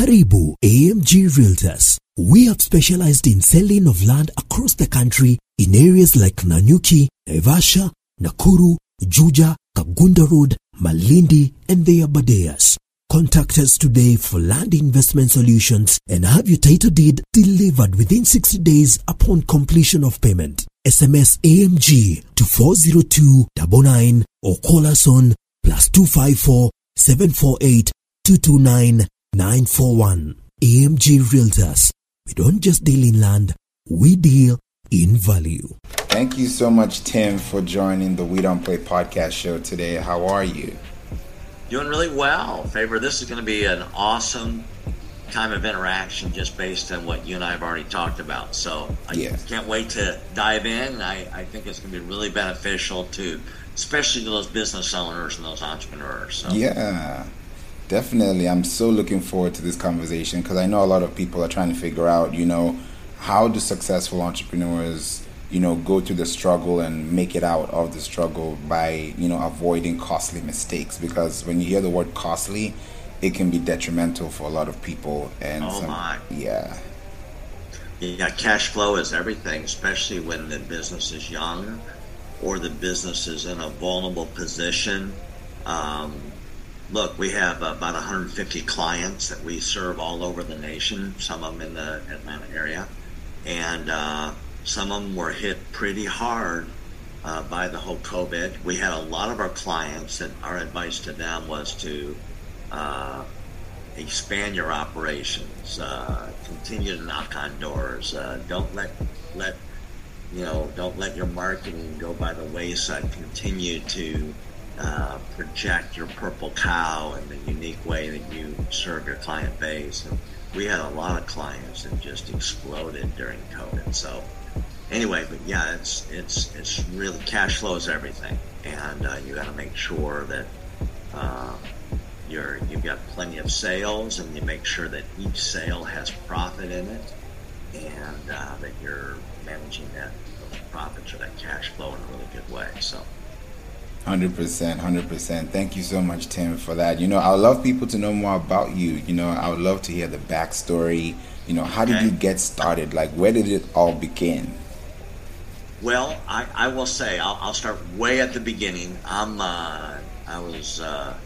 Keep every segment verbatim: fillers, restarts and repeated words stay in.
Karibu A M G Realtors. We have specialized in selling of land across the country in areas like Nanyuki, Naivasha, Nakuru, Juja, Kagunda Road, Malindi, and their Badeas. Contact us today for land investment solutions and have your title deed delivered within sixty days upon completion of payment. S M S A M G to four zero two nine nine or call us on plus two five four, seven four eight, two two nine, nine four one. A M G Realtors. We don't just deal in land, we deal in value. Thank you so much, Tim, for joining the We Don't Play podcast show today. How are you? Doing really well, Favor. This is going to be an awesome time of interaction just based on what you and I have already talked about. So I yeah. can't wait to dive in. I, I think it's going to be really beneficial to, especially to those business owners and those entrepreneurs. So. Yeah, definitely. I'm so looking forward to this conversation because I know a lot of people are trying to figure out, you know, how do successful entrepreneurs, you know, go through the struggle and make it out of the struggle by, you know, avoiding costly mistakes. Because when you hear the word costly, it can be detrimental for a lot of people. And oh some, my. Yeah. Yeah, cash flow is everything, especially when the business is young or the business is in a vulnerable position. Um, look, we have about one hundred fifty clients that we serve all over the nation, some of them in the Atlanta area. And, uh, some of them were hit pretty hard uh, by the whole COVID. We had a lot of our clients, and our advice to them was to uh, expand your operations, uh, continue to knock on doors, uh, don't let let you know, don't let your marketing go by the wayside. Continue to uh, project your purple cow in the unique way that you serve your client base. And we had a lot of clients that just exploded during COVID. So. Anyway, but yeah, it's it's it's really, cash flow is everything, and uh, you got to make sure that uh, you're you've got plenty of sales, and you make sure that each sale has profit in it, and uh, that you're managing that those profits or that cash flow in a really good way. So, one hundred percent, one hundred percent. Thank you so much, Tim, for that. You know, I would love people to know more about you. You know, I would love to hear the backstory. You know, how did okay. you get started? Like, where did it all begin? Well, I, I will say, I'll, I'll start way at the beginning. I'm, uh, I was uh,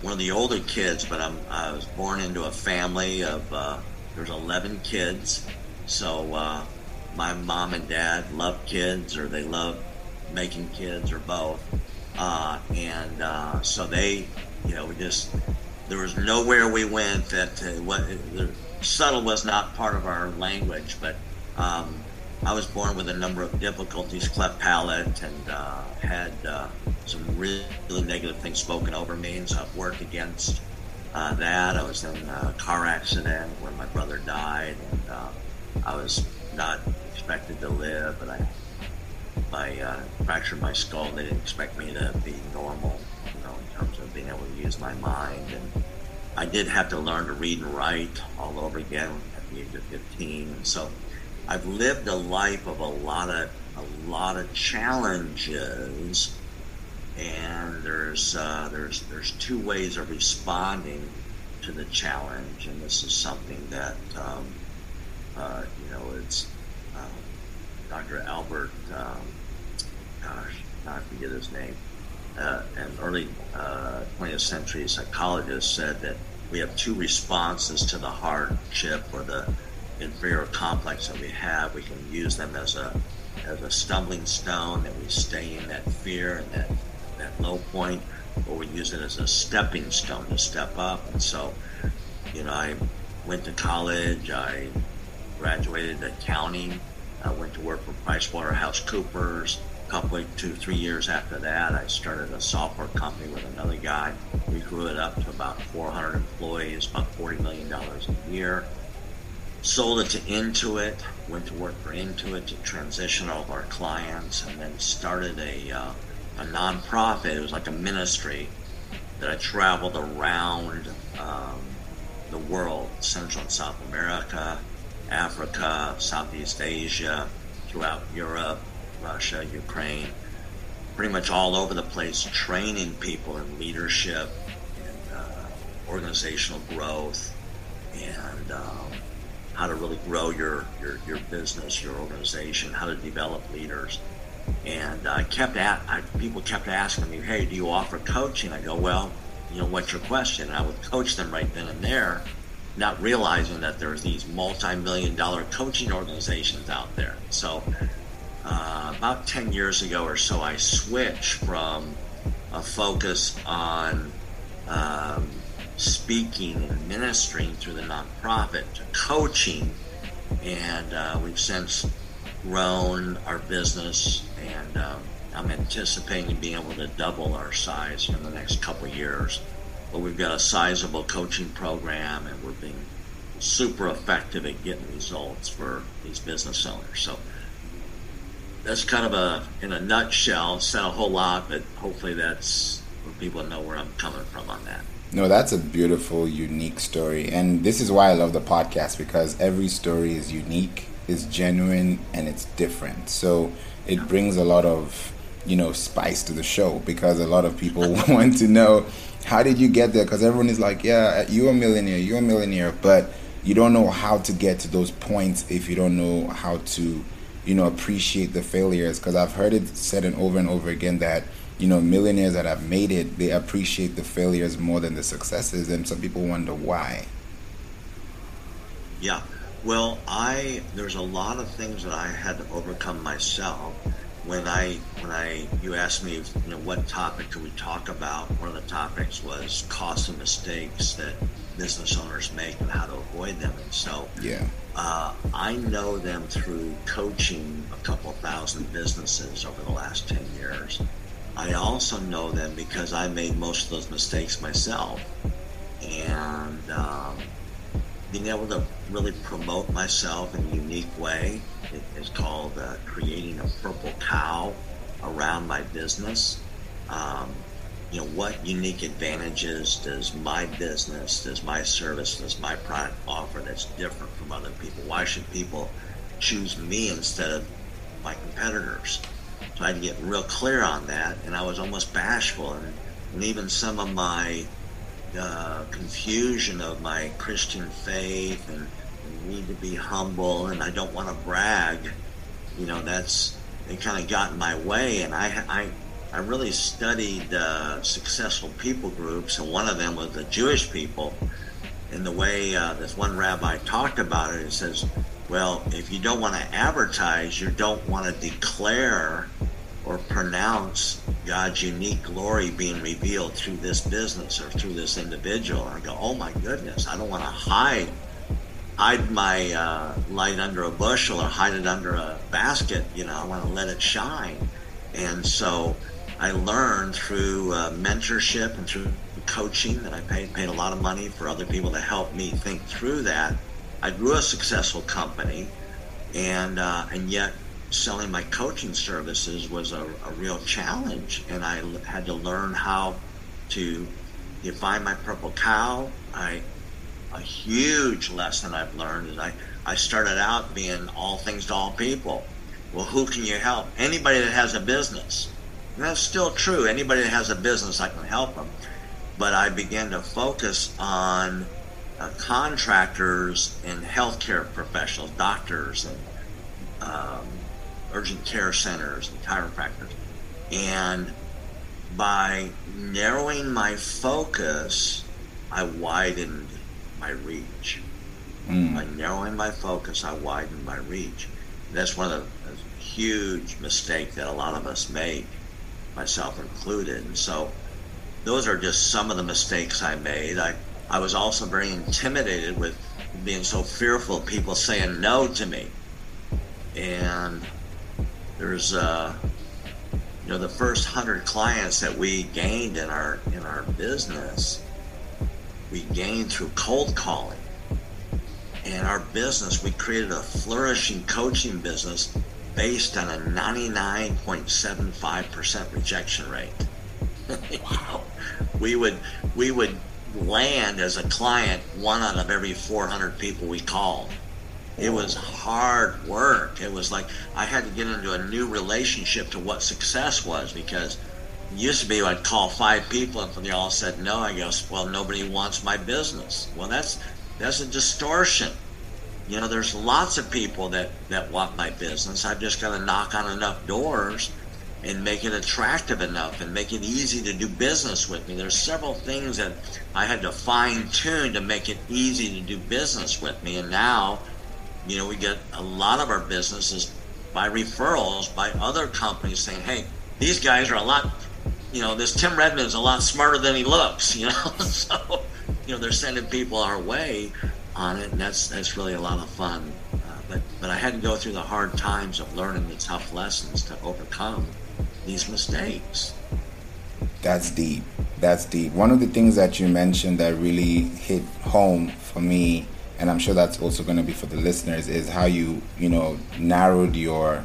one of the older kids, but I'm, I was born into a family of, uh, there's eleven kids. So uh, my mom and dad love kids, or they love making kids, or both. Uh, and uh, so they, you know, we just, there was nowhere we went that, uh, what, there, subtle was not part of our language, but um, I was born with a number of difficulties, cleft palate, and uh, had uh, some really, really negative things spoken over me, and so I've worked against uh, that. I was in a car accident where my brother died, and uh, I was not expected to live, but I, I uh, fractured my skull. They didn't expect me to be normal, you know, in terms of being able to use my mind. And I did have to learn to read and write all over again at the age of fifteen. And so I've lived a life of a lot of a lot of challenges, and there's uh, there's there's two ways of responding to the challenge, and this is something that um, uh, you know it's um, Doctor Albert, um, gosh, I forget his name, uh, an early uh, twentieth century psychologist said that we have two responses to the hardship or the inferior complex that we have. We can use them as a as a stumbling stone, that we stay in that fear and that, that low point, or we use it as a stepping stone to step up. And so, you know, I went to college, I graduated accounting, I went to work for PricewaterhouseCoopers. A couple of two, three years after that, I started a software company with another guy. We grew it up to about four hundred employees, about forty million dollars a year. Sold it to Intuit, went to work for Intuit to transition all of our clients, and then started a uh, a nonprofit. It was like a ministry that I traveled around um, the world, Central and South America, Africa, Southeast Asia, throughout Europe, Russia, Ukraine, pretty much all over the place, training people in leadership and uh, organizational growth and how to really grow your, your, your business, your organization, how to develop leaders. And I kept at, I, people kept asking me, hey, do you offer coaching? I go, well, you know, what's your question? And I would coach them right then and there, not realizing that there's these multi-million dollar coaching organizations out there. So uh, about ten years ago or so, I switched from a focus on um, speaking and ministering through the nonprofit to coaching. And uh, we've since grown our business, and um, I'm anticipating being able to double our size in the next couple of years. But we've got a sizable coaching program, and we're being super effective at getting results for these business owners. So that's kind of a, in a nutshell, said a whole lot, but hopefully that's where people know where I'm coming from on that. No, that's a beautiful, unique story. And this is why I love the podcast, because every story is unique, is genuine, and it's different. So it brings a lot of, you know, spice to the show, because a lot of people want to know, how did you get there? Because everyone is like, yeah, you're a millionaire, you're a millionaire, but you don't know how to get to those points if you don't know how to, you know, appreciate the failures. Because I've heard it said and over and over again that, you know, millionaires that have made it, they appreciate the failures more than the successes, and some people wonder why. Yeah. Well, I there's a lot of things that I had to overcome myself. When I when I you asked me, you know, what topic could we talk about? One of the topics was costs and mistakes that business owners make and how to avoid them. And so, yeah, uh, I know them through coaching a couple thousand businesses over the last ten years. I also know them because I made most of those mistakes myself, and um, being able to really promote myself in a unique way. It is called uh, creating a purple cow around my business. Um, you know, what unique advantages does my business, does my service, does my product offer that's different from other people? Why should people choose me instead of my competitors? So I had to get real clear on that, and I was almost bashful, and, and even some of my Uh, confusion of my Christian faith and I need to be humble and I don't want to brag, you know, that's, it kind of got in my way. And I I, I really studied uh, successful people groups, and one of them was the Jewish people, and the way uh, this one rabbi talked about it, it says, well, if you don't want to advertise, you don't want to declare or pronounce God's unique glory being revealed through this business or through this individual. And I go, oh my goodness, I don't want to hide hide my uh, light under a bushel or hide it under a basket. You know, I want to let it shine. And so I learned through uh, mentorship and through coaching that I paid, paid a lot of money for other people to help me think through that. I grew a successful company, and uh, and yet selling my coaching services was a, a real challenge, and I l- had to learn how to define my purple cow. I, a huge lesson I've learned is I, I started out being all things to all people. Well, who can you help? Anybody that has a business. And that's still true. Anybody that has a business, I can help them. But I began to focus on uh, contractors and healthcare professionals, doctors and um, urgent care centers and chiropractors. And by narrowing my focus, I widened my reach. Mm. By narrowing my focus, I widened my reach. And that's one of the a huge mistake that a lot of us make, myself included. And so those are just some of the mistakes I made. I, I was also very intimidated with being so fearful of people saying no to me. And there's, uh, you know, the first hundred clients that we gained in our in our business, we gained through cold calling. And our business, we created a flourishing coaching business based on a ninety-nine point seven five percent rejection rate. Wow. We would we would land as a client one out of every four hundred people we called. It was hard work. It was like I had to get into a new relationship to what success was, because it used to be I'd call five people and they all said no. I guess, well, nobody wants my business. Well, that's that's a distortion. You know, there's lots of people that, that want my business. I've just got to knock on enough doors and make it attractive enough and make it easy to do business with me. There's several things that I had to fine tune to make it easy to do business with me. And now, you know, we get a lot of our businesses by referrals, by other companies saying, hey, these guys are a lot, you know, this Tim Redmond's a lot smarter than he looks, you know. So, you know, they're sending people our way on it, and that's that's really a lot of fun. Uh, but, but I had to go through the hard times of learning the tough lessons to overcome these mistakes. That's deep. That's deep. One of the things that you mentioned that really hit home for me, and I'm sure that's also going to be for the listeners, is how you, you know, narrowed your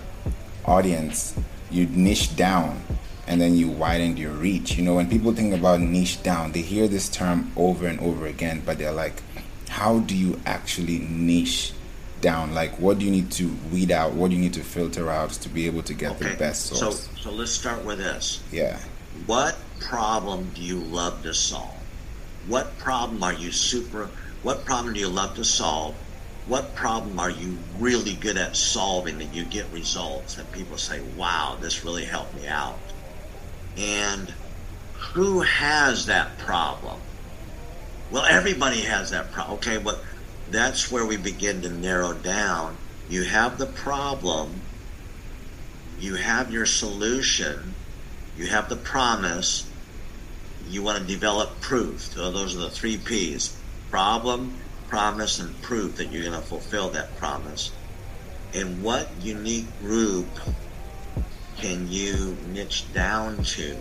audience. You niched down, and then you widened your reach. You know, when people think about niche down, they hear this term over and over again, but they're like, how do you actually niche down? Like, what do you need to weed out? What do you need to filter out to be able to get okay. the best source? So, so let's start with this. Yeah. What problem do you love to solve? What problem are you super... What problem do you love to solve? What problem are you really good at solving that you get results and people say, wow, this really helped me out? And who has that problem? Well, everybody has that problem. Okay, but that's where we begin to narrow down. You have the problem, you have your solution, you have the promise, you want to develop proof. So those are the three P's. Problem, promise, and prove that you're going to fulfill that promise. And what unique group can you niche down to?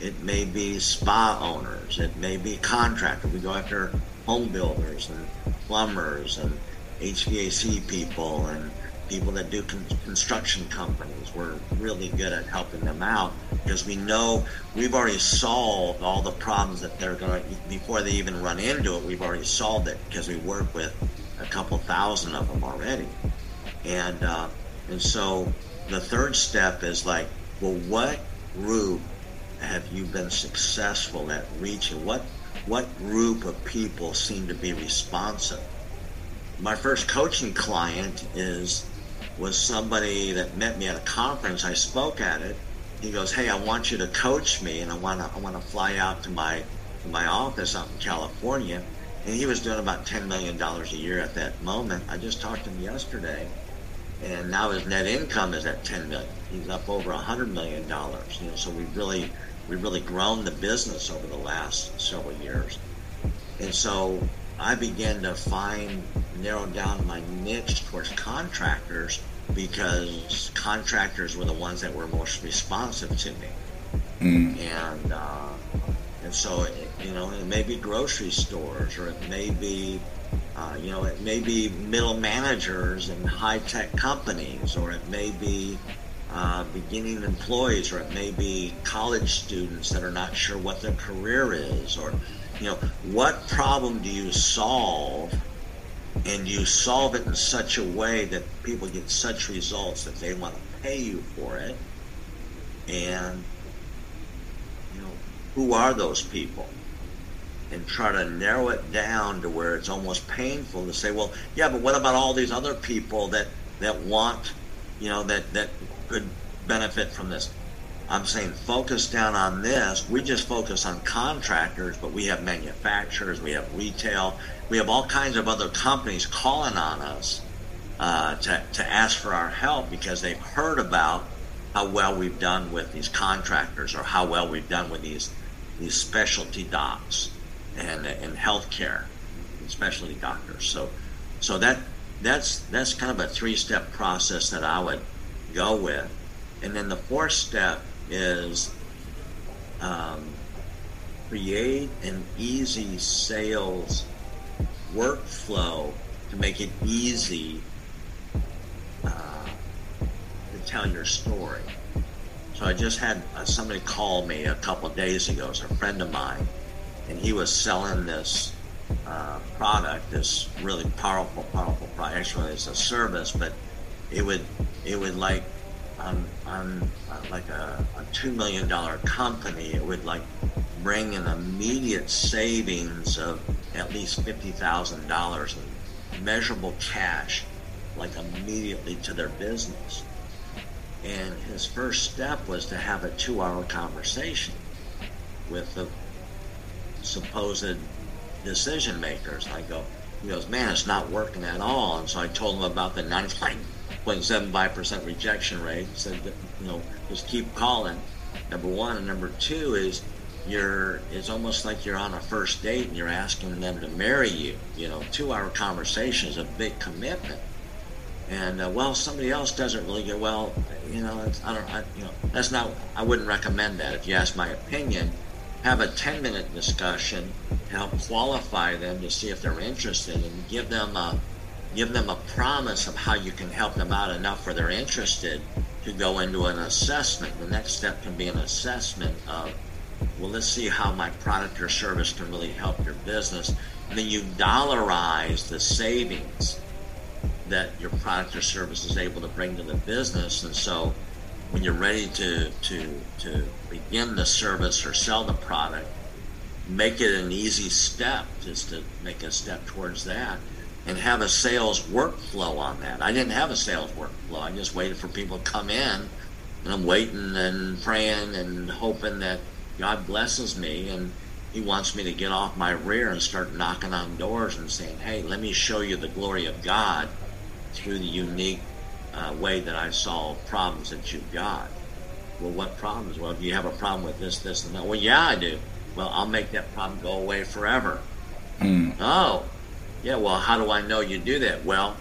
It may be spa owners, it may be contractors. We go after home builders and plumbers and H V A C people and people that do con- construction companies. We're really good at helping them out because we know we've already solved all the problems that they're going to, before they even run into it, we've already solved it because we work with a couple thousand of them already. And, uh, and so the third step is like, well, what group have you been successful at reaching? What, what group of people seem to be responsive? My first coaching client is was somebody that met me at a conference. I spoke at it. He goes, "Hey, I want you to coach me, and I want to I want to fly out to my to my office out in California." And he was doing about ten million dollars a year at that moment. I just talked to him yesterday, and now his net income is at ten million dollars. He's up over one hundred million dollars. You know, so we've really we've really grown the business over the last several years, and so. I began to find, narrow down my niche towards contractors because contractors were the ones that were most responsive to me. Mm. And uh, and so, it, you know, it may be grocery stores or it may be, uh, you know, it may be middle managers in high-tech companies or it may be uh, beginning employees or it may be college students that are not sure what their career is or... You know, what problem do you solve, and you solve it in such a way that people get such results that they want to pay you for it? And, you know, who are those people? And try to narrow it down to where it's almost painful to say, well, yeah, but what about all these other people that, that want, you know, that, that could benefit from this? I'm saying focus down on this. We just focus on contractors, but we have manufacturers, we have retail, we have all kinds of other companies calling on us uh, to, to ask for our help because they've heard about how well we've done with these contractors or how well we've done with these these specialty docs and and healthcare and specialty doctors. So so that that's that's kind of a three-step process that I would go with. And then the fourth step is um, create an easy sales workflow to make it easy uh, to tell your story. So I just had uh, somebody call me a couple of days ago. It's a friend of mine, and he was selling this uh, product, this really powerful, powerful product. Actually, it's a service, but it would, it would like on, on uh, like a, a two million dollars company, it would like bring an immediate savings of at least fifty thousand dollars in measurable cash, like immediately to their business. And his first step was to have a two-hour conversation with the supposed decision makers. I go, he goes, man, it's not working at all. And so I told him about the ninety-nine point seven five percent rejection rate. Said that, you know, just keep calling. Number one, and number two is you're. It's almost like you're on a first date and you're asking them to marry you. You know, two-hour conversation is a big commitment. And uh, well, somebody else doesn't really get well. You know, it's, I don't. I, you know, that's not. I wouldn't recommend that. If you ask my opinion, have a ten-minute discussion to help qualify them to see if they're interested, and give them a give them a promise of how you can help them out enough where they're interested to go into an assessment. The next step can be an assessment of, well, let's see how my product or service can really help your business. And then you dollarize the savings that your product or service is able to bring to the business. And so when you're ready to to to begin the service or sell the product, make it an easy step, just to make a step towards that, and have a sales workflow on that. I didn't have a sales workflow. I just waited for people to come in, and I'm waiting and praying and hoping that God blesses me and he wants me to get off my rear and start knocking on doors and saying, hey, let me show you the glory of God through the unique uh, way that I solve problems that you've got. Well, what problems? Well, do you have a problem with this, this, and that? Well, yeah, I do. Well, I'll make that problem go away forever. Mm. Oh, yeah, well, how do I know you do that? Well,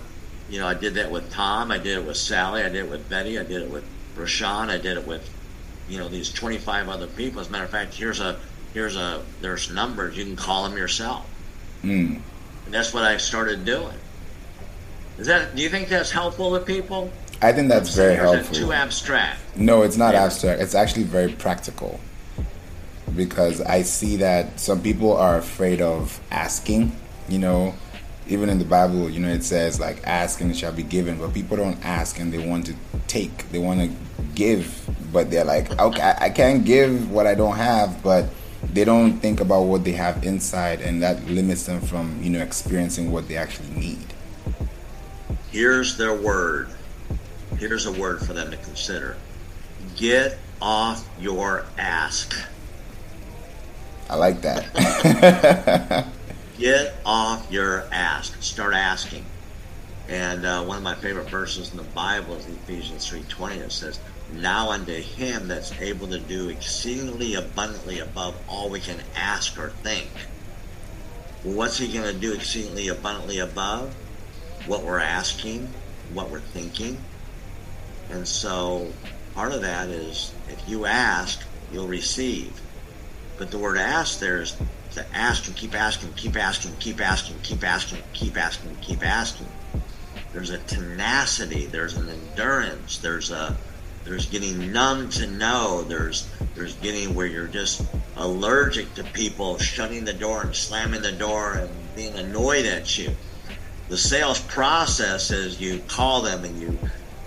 you know, I did that with Tom. I did it with Sally. I did it with Betty. I did it with Rashawn. I did it with, you know, these twenty-five other people. As a matter of fact, here's a, here's a, there's numbers. You can call them yourself. Mm. And that's what I started doing. Is that, do you think that's helpful to people? I think that's I'm very helpful. Is it too abstract? No, it's not yeah. abstract. It's actually very practical. Because I see that some people are afraid of asking, you know, even in the Bible, you know, it says like, ask and it shall be given, but people don't ask and they want to take, they want to give, but they're like, okay, I can't give what I don't have, but they don't think about what they have inside, and that limits them from, you know, experiencing what they actually need. Here's their word. Here's a word for them to consider. Get off your ask. I like that. Get off your ask. Start asking. And uh, one of my favorite verses in the Bible is Ephesians three twenty. It says, now unto him that's able to do exceedingly abundantly above all we can ask or think. Well, what's he going to do exceedingly abundantly above? What we're asking, what we're thinking. And so part of that is, if you ask, you'll receive. But the word ask there is to ask and keep asking, keep asking, keep asking, keep asking, keep asking, keep asking. There's a tenacity, there's an endurance, there's a there's getting numb to no, there's there's getting where you're just allergic to people shutting the door and slamming the door and being annoyed at you. The sales process is you call them and you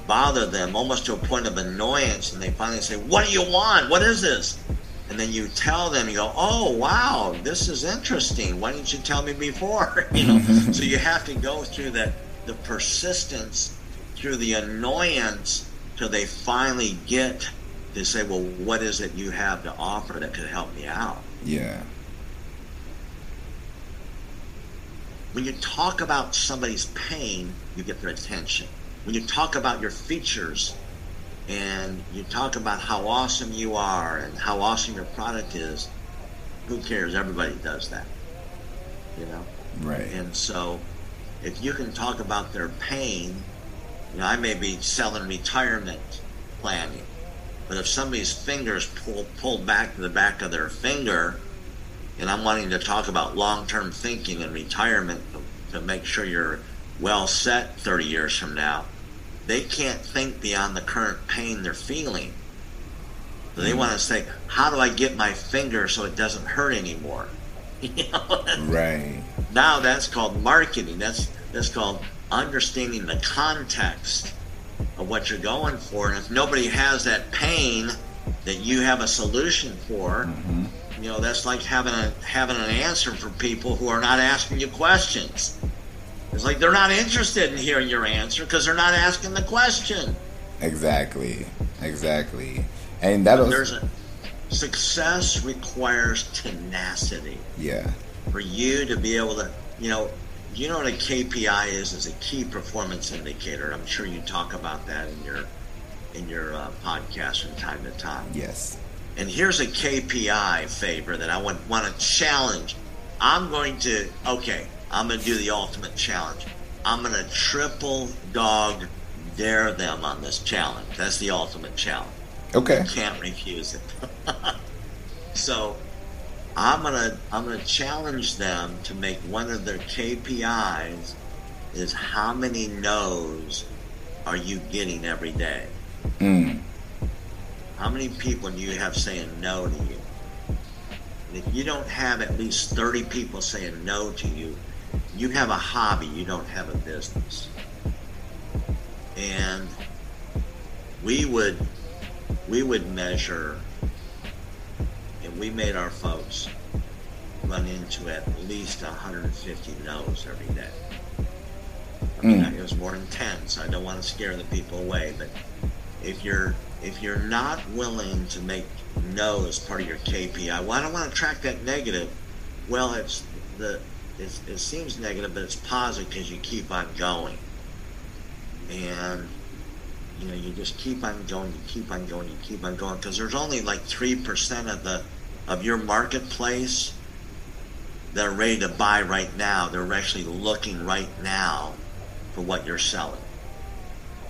bother them almost to a point of annoyance, and they finally say, what do you want? What is this? And then you tell them, you go, oh, wow, this is interesting. Why didn't you tell me before? You know, so you have to go through that, the persistence, through the annoyance, till they finally get to say, well, what is it you have to offer that could help me out? Yeah. When you talk about somebody's pain, you get their attention. When you talk about your features, and you talk about how awesome you are and how awesome your product is, who cares? Everybody does that, you know? Right. And so if you can talk about their pain, you know, I may be selling retirement planning, but if somebody's finger's pulled, pulled back to the back of their finger, and I'm wanting to talk about long-term thinking and retirement to, to make sure you're well set thirty years from now, they can't think beyond the current pain they're feeling. They want to say, how do I get my finger so it doesn't hurt anymore? You know? Right. Now that's called marketing. That's that's called understanding the context of what you're going for. And if nobody has that pain that you have a solution for, mm-hmm. you know, that's like having a having an answer for people who are not asking you questions. It's like they're not interested in hearing your answer because they're not asking the question. Exactly. Exactly. And that was... Success requires tenacity. Yeah. For you to be able to, you know, you know what a K P I is, is a key performance indicator. I'm sure you talk about that in your in your uh, podcast from time to time. Yes. And here's a K P I favor that I would want to challenge. I'm going to, okay, I'm going to do the ultimate challenge. I'm going to triple dog dare them on this challenge. That's the ultimate challenge. Okay. You can't refuse it. So I'm gonna I'm gonna challenge them to make one of their K P Is is how many no's are you getting every day? Mm. How many people do you have saying no to you? And if you don't have at least thirty people saying no to you, you have a hobby, you don't have a business. And we would we would measure, and we made our folks run into at least one hundred fifty no's every day. I mean, mm. it was more intense. I don't want to scare the people away, but if you're if you're not willing to make no as part of your K P I, well, I don't want to track that negative. Well, it's the it's, it seems negative, but it's positive because you keep on going, and you know, you just keep on going, you keep on going, you keep on going, because there's only like three percent of the of your marketplace that are ready to buy right now. They're actually looking right now for what you're selling.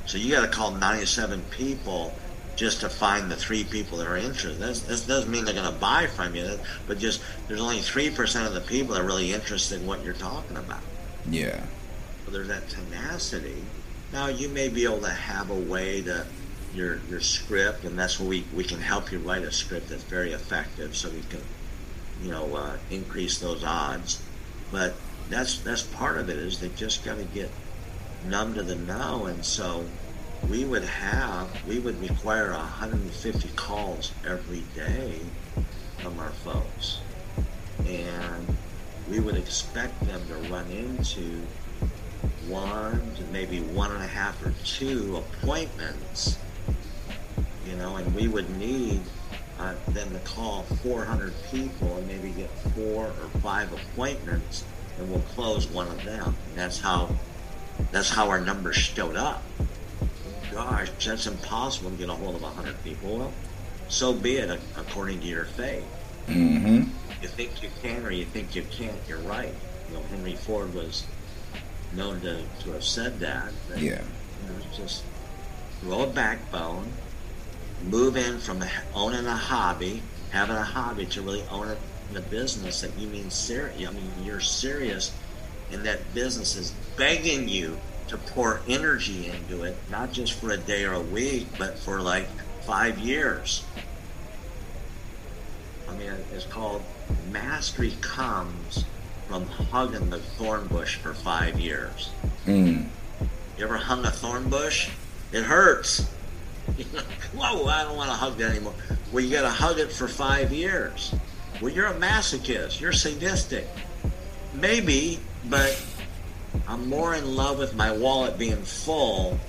So you got to call ninety-seven people just to find the three people that are interested. That's, this doesn't mean they're going to buy from you, but just there's only three percent of the people that are really interested in what you're talking about. Yeah. So there's that tenacity. Now, you may be able to have a way to your your script, and that's where we, we can help you write a script that's very effective so you can, you know, uh, increase those odds. But that's that's part of it, is they just got to get numb to the no. And so we would have, we would require one hundred fifty calls every day from our folks. And we would expect them to run into one to maybe one and a half or two appointments, you know, and we would need uh, them to call four hundred people and maybe get four or five appointments, and we'll close one of them. And that's how that's how our numbers showed up. Gosh, that's impossible to get a hold of one hundred people. Well, so be it, according to your faith. Mm-hmm. You think you can or you think you can't, you're right. You know, Henry Ford was known to, to have said that, that yeah, you know, just grow a backbone, move in from owning a hobby, having a hobby, to really owning a business that you mean serious. I mean, you're serious, and that business is begging you to pour energy into it, not just for a day or a week, but for like five years. I mean, it's called mastery comes from hugging the thorn bush for five years. Mm. You ever hung a thorn bush? It hurts. You're like, whoa, I don't want to hug that anymore. Well, you got to hug it for five years. Well, you're a masochist. You're sadistic. Maybe, but I'm more in love with my wallet being full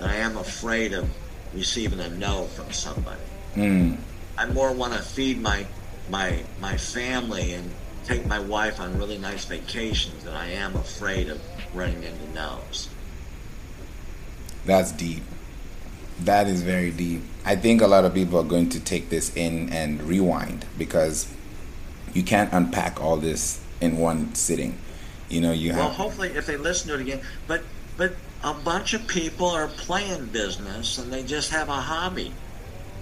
than I am afraid of receiving a no from somebody. Mm. I more want to feed my my my family and take my wife on really nice vacations, and I am afraid of running into no's. That's deep. That is very deep. I think a lot of people are going to take this in and rewind, because you can't unpack all this in one sitting. You know, you have. Well, hopefully, if they listen to it again, but but a bunch of people are playing business and they just have a hobby.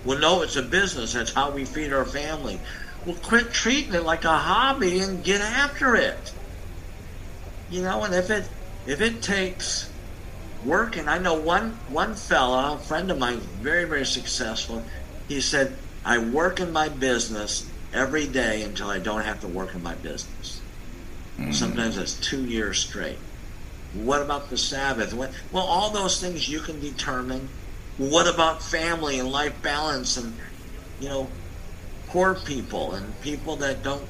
Well, no, it's a business. That's how we feed our family. Well, quit treating it like a hobby and get after it. You know, and if it if it takes work, and I know one one fella, a friend of mine, very, very successful, he said, I work in my business every day until I don't have to work in my business. Mm-hmm. Sometimes it's two years straight. What about the Sabbath? What, well, all those things you can determine. What about family and life balance and, you know, poor people and people that don't,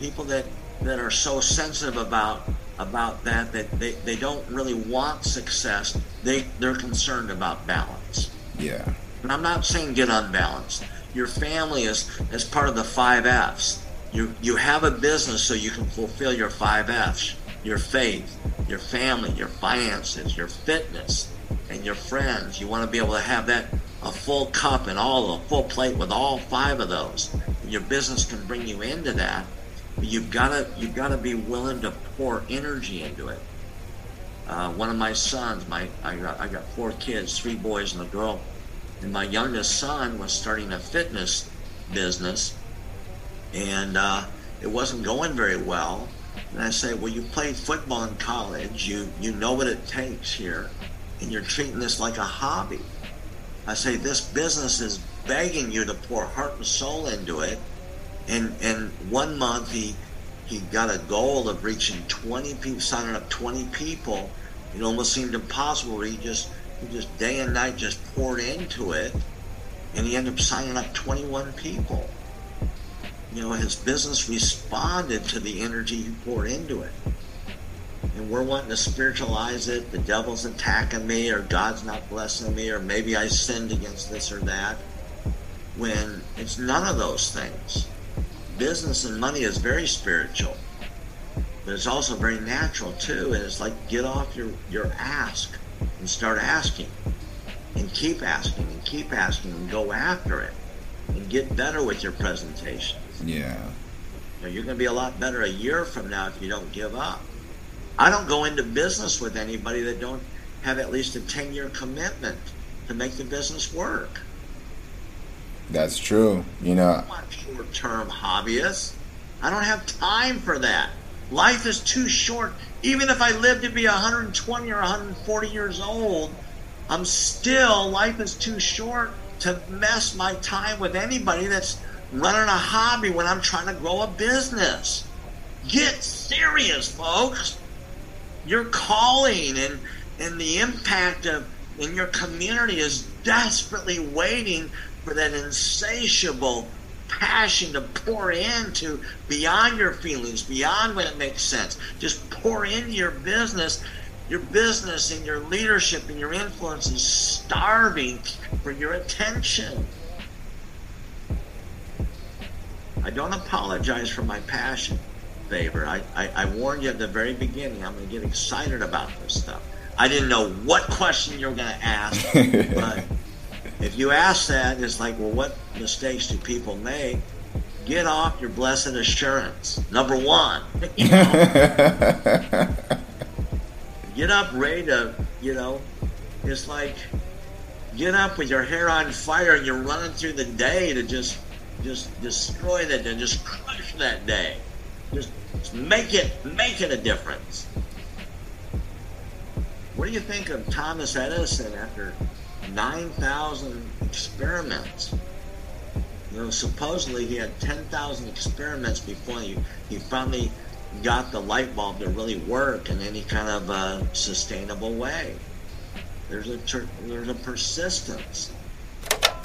people that, that are so sensitive about about that, that they, they don't really want success. They, they're concerned about balance. Yeah. And I'm not saying get unbalanced. Your family is, is part of the five F's. You, you have a business so you can fulfill your five F's, your faith, your family, your finances, your fitness, and your friends. You want to be able to have that, a full cup and all, a full plate with all five of those. And your business can bring you into that. But you've got to, you've got to be willing to pour energy into it. Uh, one of my sons, my I got, I got four kids, three boys and a girl. And my youngest son was starting a fitness business, and uh, it wasn't going very well. And I say, well, you played football in college. You, you know what it takes here, and you're treating this like a hobby. I say, this business is begging you to pour heart and soul into it. And and one month he he got a goal of reaching twenty people, signing up twenty people. It almost seemed impossible. He just he just day and night just poured into it, and he ended up signing up twenty-one people. You know, his business responded to the energy he poured into it. And we're wanting to spiritualize it. The devil's attacking me, or God's not blessing me, or maybe I sinned against this or that, when it's none of those things. Business and money is very spiritual, but it's also very natural too. And it's like, get off your, your ask and start asking, and keep asking and keep asking and go after it and get better with your presentations. Yeah. Now, you're going to be a lot better a year from now if you don't give up. I don't go into business with anybody that don't have at least a ten-year commitment to make the business work. That's true. You know, I'm not short-term hobbyist. I don't have time for that. Life is too short. Even if I live to be one hundred twenty or one hundred forty years old, I'm still, life is too short to mess my time with anybody that's running a hobby when I'm trying to grow a business. Get serious, folks. Your calling and, and the impact of in your community is desperately waiting for that insatiable passion to pour into, beyond your feelings, beyond when it makes sense. Just pour into your business. Your business and your leadership and your influence is starving for your attention. I don't apologize for my passion, Faber. I, I, I warned you at the very beginning, I'm going to get excited about this stuff. I didn't know what question you were going to ask, but if you ask that, it's like, well, what mistakes do people make? Get off your blessed assurance. Number one. You know? Get up ready to, you know, it's like, get up with your hair on fire and you're running through the day to just, just destroy that day, just crush that day. Just, just make it, make it a difference. What do you think of Thomas Edison after nine thousand experiments? You know, supposedly he had ten thousand experiments before he, he finally got the light bulb to really work in any kind of a sustainable way. There's a, there's a persistence.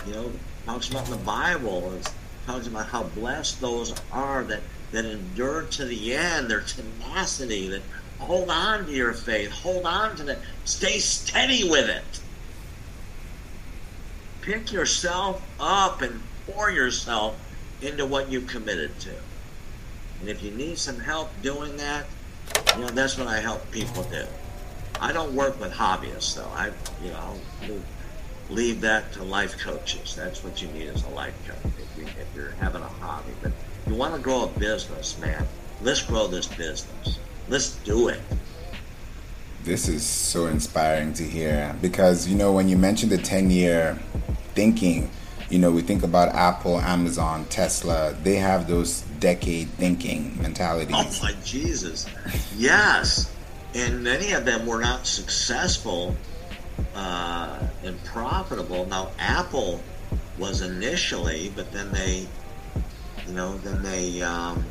You know, talks about in the Bible, it talks about how blessed those are that, that endure to the end, their tenacity, that hold on to your faith, hold on to that, stay steady with it. Pick yourself up and pour yourself into what you've committed to. And if you need some help doing that, you know, that's what I help people do. I don't work with hobbyists, though. I, you know, I'll leave that to life coaches. That's what you need as a life coach, if, you, if you're having a hobby. But you want to grow a business, man. Let's grow this business. Let's do it. This is so inspiring to hear, because, you know, when you mentioned the ten-year thinking, you know, we think about Apple, Amazon, Tesla. They have those decade thinking mentalities. Oh my Jesus. Yes. And many of them were not successful uh, and profitable. Now, Apple was initially, but then they, you know, then they, um,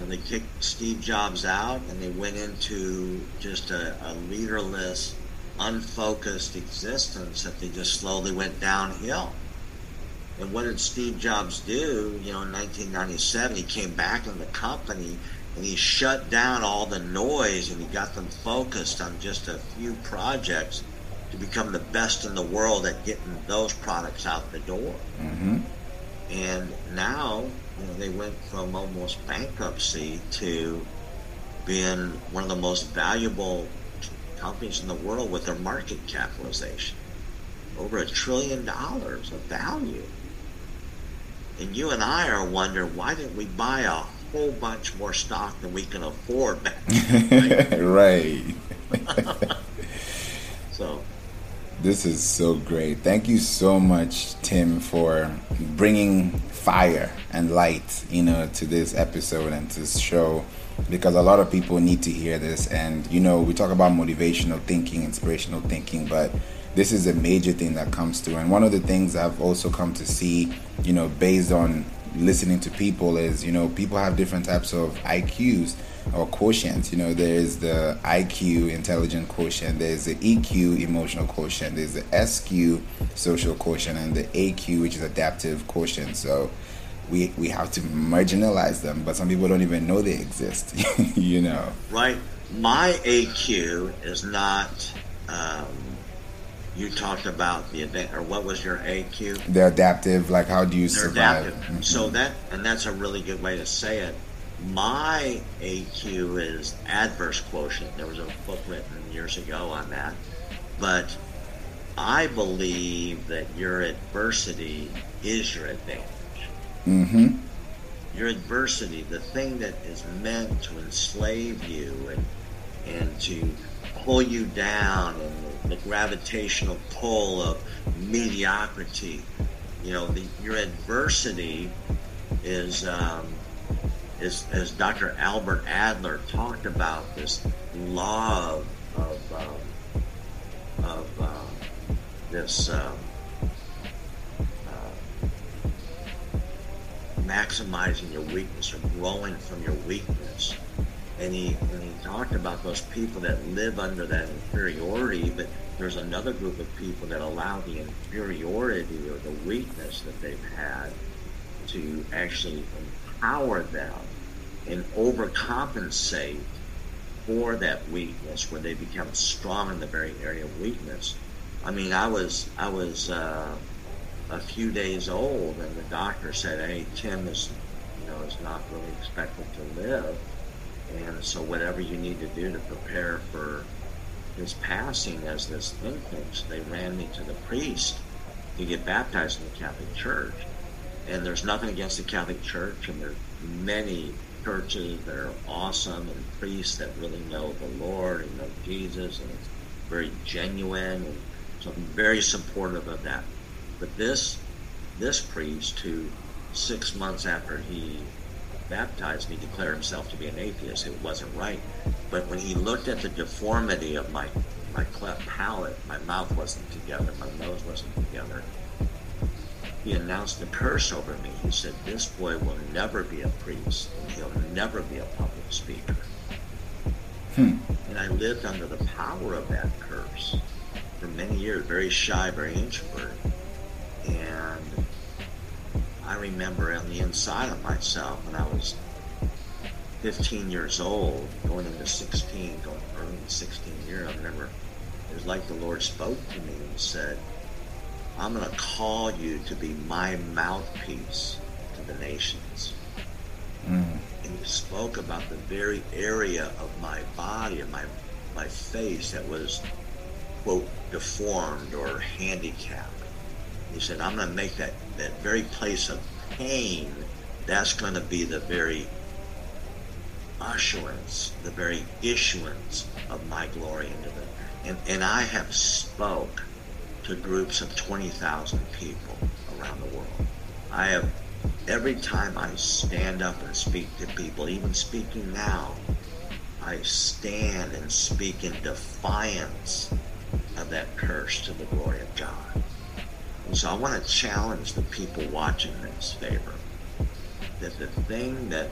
then they kicked Steve Jobs out and they went into just a, a leaderless, unfocused existence that they just slowly went downhill. And what did Steve Jobs do? You know, in nineteen ninety-seven, he came back in the company and he shut down all the noise and he got them focused on just a few projects to become the best in the world at getting those products out the door. Mm-hmm. And now, you know, they went from almost bankruptcy to being one of the most valuable companies in the world with their market capitalization. Over a trillion dollars of value. And you and I are wondering, why didn't we buy a whole bunch more stock than we can afford back then? Right. So, this is so great. Thank you so much, Tim, for bringing fire and light, you know, to this episode and to this show, because a lot of people need to hear this. And, you know, we talk about motivational thinking, inspirational thinking, but this is a major thing that comes through. And one of the things I've also come to see, you know, based on listening to people is, you know, people have different types of I Qs or quotients. You know, there's the I Q, intelligent quotient, there's the E Q, emotional quotient, there's the S Q, social quotient, and the A Q, which is adaptive quotient. So we we have to marginalize them, but some people don't even know they exist. You know, right? My A Q is not um you talked about the event, or what was your A Q? The adaptive, like how do you They're survive? Adaptive. So that, and that's a really good way to say it. My A Q is adverse quotient. There was a book written years ago on that. But I believe that your adversity is your advantage. Mm-hmm. Your adversity, the thing that is meant to enslave you and and to pull you down, and the gravitational pull of mediocrity, you know, the, your adversity is, um, is, as Doctor Albert Adler talked about, this law of, of, um, of um, this um, uh, maximizing your weakness or growing from your weakness. And he, and he talked about those people that live under that inferiority, but there's another group of people that allow the inferiority or the weakness that they've had to actually empower them and overcompensate for that weakness, where they become strong in the very area of weakness. I mean, I was, I was uh, a few days old, and the doctor said, "Hey, Tim is, you know, is not really expected to live. And so whatever you need to do to prepare for his passing as this infant," so they ran me to the priest to get baptized in the Catholic Church. And there's nothing against the Catholic Church, and there are many churches that are awesome, and priests that really know the Lord and know Jesus, and it's very genuine, and so I'm very supportive of that. But this, this priest, who six months after he baptized me, declared himself to be an atheist. It wasn't right. But when he looked at the deformity of my, my cleft palate, my mouth wasn't together, my nose wasn't together, he announced a curse over me. He said, "This boy will never be a priest, and he'll never be a public speaker." Hmm. And I lived under the power of that curse for many years, very shy, very introverted. And I remember on the inside of myself, when I was fifteen years old, going into sixteen, going early in the sixteenth year, I remember it was like the Lord spoke to me and said, "I'm going to call you to be my mouthpiece to the nations." Mm. And He spoke about the very area of my body, and my, my face that was, quote, deformed or handicapped. He said, "I'm going to make that, that very place of pain, that's going to be the very usherance, the very issuance of my glory into them." And, and I have spoke to groups of twenty thousand people around the world. I have, every time I stand up and speak to people, even speaking now, I stand and speak in defiance of that curse to the glory of God. So I want to challenge the people watching this, favor, that the thing that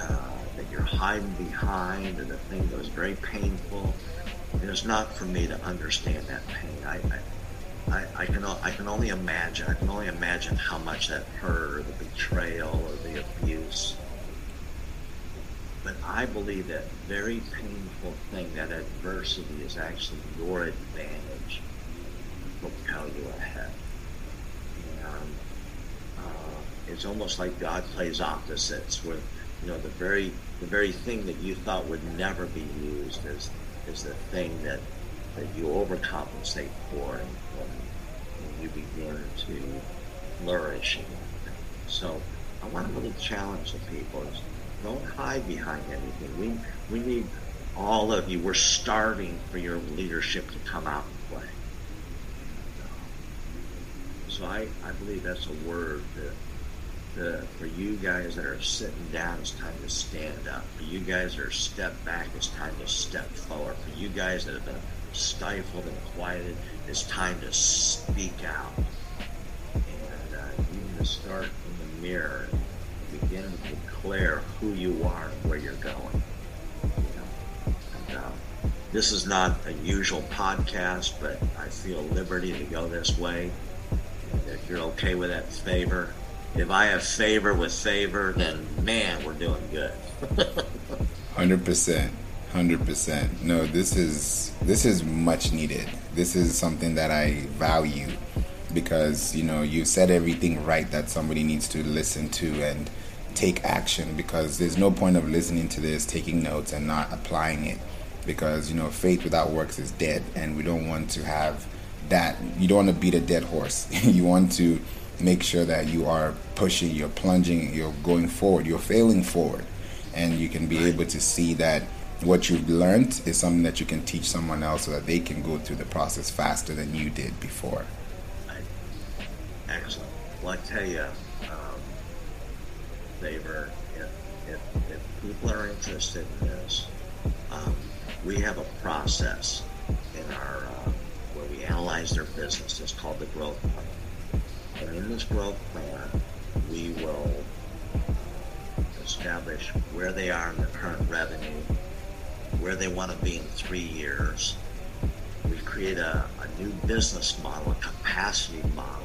uh, that you're hiding behind, or the thing that was very painful, it is not for me to understand that pain. I, I, I can I can only imagine. I can only imagine how much that hurt, or the betrayal, or the abuse. But I believe that very painful thing, that adversity, is actually your advantage. Will propel you ahead. And uh, it's almost like God plays opposites, where you know the very the very thing that you thought would never be used is is the thing that that you overcompensate for, and, and you begin to flourish. So I want to really challenge the people. Is, don't hide behind anything. We we need all of you. We're starving for your leadership to come out and play. So I, I believe that's a word that, that for you guys that are sitting down, it's time to stand up. For you guys that are stepped back, it's time to step forward. For you guys that have been stifled and quieted, it's time to speak out. And uh, you need to start in the mirror. Begin to declare who you are and where you're going. You know? And, uh, this is not a usual podcast, but I feel liberty to go this way. And if you're okay with that favor, if I have favor with favor, then man, we're doing good. one hundred percent. one hundred percent. No, this is this is much needed. This is something that I value. Because, you know, you've said everything right that somebody needs to listen to and take action, because there's no point of listening to this, taking notes and not applying it, because, you know, faith without works is dead, and we don't want to have that. You don't want to beat a dead horse. You want to make sure that you are pushing, you're plunging, you're going forward, you're failing forward, and you can be able to see that what you've learned is something that you can teach someone else so that they can go through the process faster than you did before. Excellent. Well, I tell you, um, Favor, if, if, if people are interested in this, um, we have a process in our uh, where we analyze their business. It's called the growth plan. And in this growth plan, we will establish where they are in their current revenue, where they want to be in three years. We create a, a new business model, a capacity model,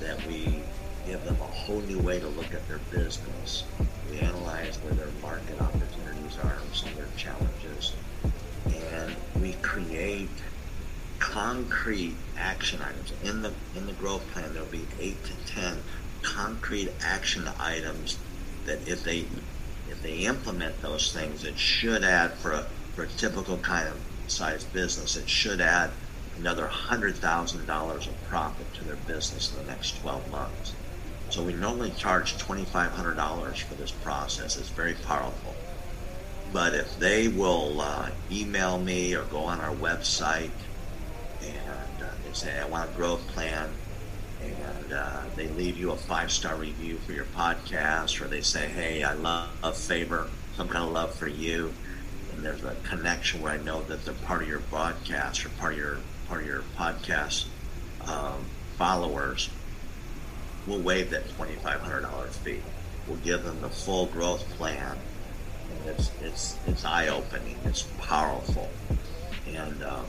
that we give them a whole new way to look at their business. We analyze where their market opportunities are and some of their challenges. And we create concrete action items. In the in the growth plan, there'll be eight to ten concrete action items that if they if they implement those things, it should add for a for a typical kind of size business, it should add another one hundred thousand dollars of profit to their business in the next twelve months. So we normally charge two thousand five hundred dollars for this process. It's very powerful. But if they will uh, email me or go on our website and uh, they say, I want a growth plan, and uh, they leave you a five-star review for your podcast, or they say, hey, I love Favor, some kind of love for you, and there's a connection where I know that they're part of your broadcast or part of your part of your podcast um, followers, we'll waive that two thousand five hundred dollars fee. We'll give them the full growth plan, and it's it's it's eye-opening. It's powerful, and uh,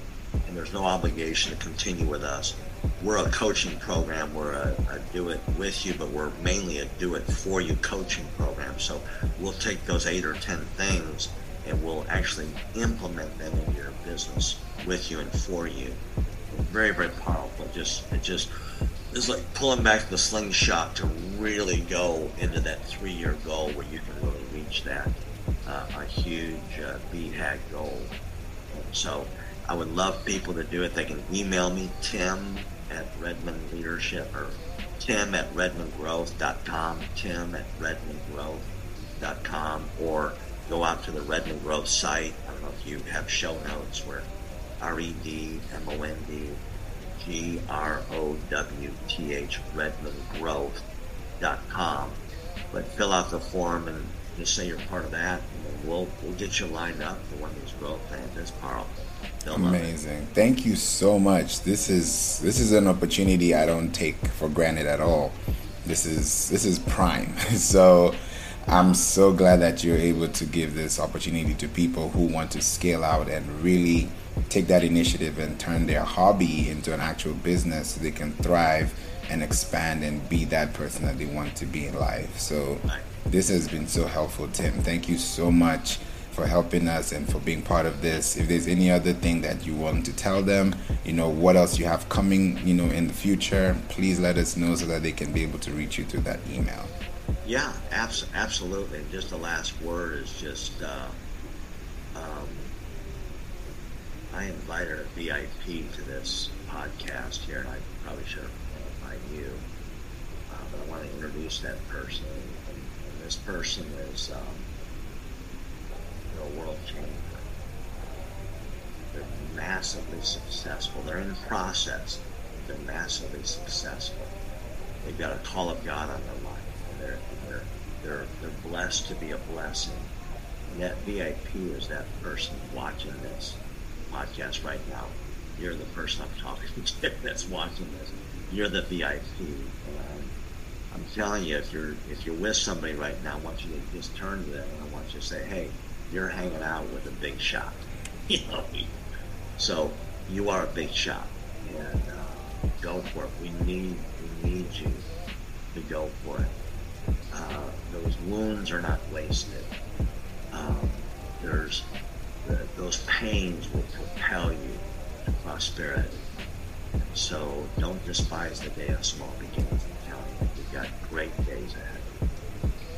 and there's no obligation to continue with us. We're a coaching program. We're a, a do it with you, but we're mainly a do it for you coaching program. So we'll take those eight or ten things, and we'll actually implement them into your business with you and for you. Very, very powerful. Just, it just, it's like pulling back the slingshot to really go into that three-year goal where you can really reach that, uh, a huge uh, B HAG goal. And so I would love people to do it. They can email me, Tim at Redmond Leadership, or Tim at Redmond Growth dot com, Tim at Redmond Growth dot com, or go out to the Redmond Growth site. I don't know if you have show notes where R E D M O N D G R O W T H, Redmond Growth dot com. But fill out the form and just say you're part of that, and then we'll, we'll get you lined up for one of these growth plans. It's powerful. Amazing. Thank you so much. This is this is an opportunity I don't take for granted at all. This is this is prime. So I'm so glad that you're able to give this opportunity to people who want to scale out and really take that initiative and turn their hobby into an actual business so they can thrive and expand and be that person that they want to be in life. So This has been so helpful, Tim. Thank you so much for helping us and for being part of this. If there's any other thing that you want to tell them, you know, what else you have coming, you know, in the future, please let us know so that they can be able to reach you through that email. Yeah, abs- absolutely. Just the last word is just, uh, um, I invited a V I P to this podcast here, and I probably should have invited you, uh, but I want to introduce that person. And, and this person is um, a world changer. They're massively successful. They're in the process. They're massively successful. They've got a call of God on their life. They're, they're, they're, they're blessed to be a blessing. And that V I P is that person watching this podcast right now. You're the person I'm talking to that's watching this. You're the V I P. And I'm telling you, if you're if you're with somebody right now, I want you to just turn to them and I want you to say, hey, you're hanging out with a big shot. You know, so you are a big shot, and uh, go for it. We need we need you to go for it. Uh, those wounds are not wasted. Um, there's the, those pains will propel you to prosperity. So don't despise the day of small beginnings. I'm telling you, you've got great days ahead.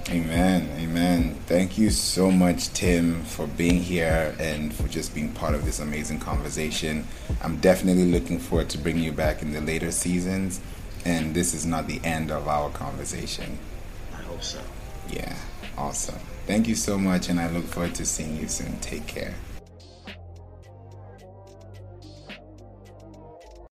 Amen, amen. Thank you so much, Tim, for being here and for just being part of this amazing conversation. I'm definitely looking forward to bringing you back in the later seasons. And this is not the end of our conversation. I hope so. Yeah, awesome. Thank you so much, and I look forward to seeing you soon. Take care.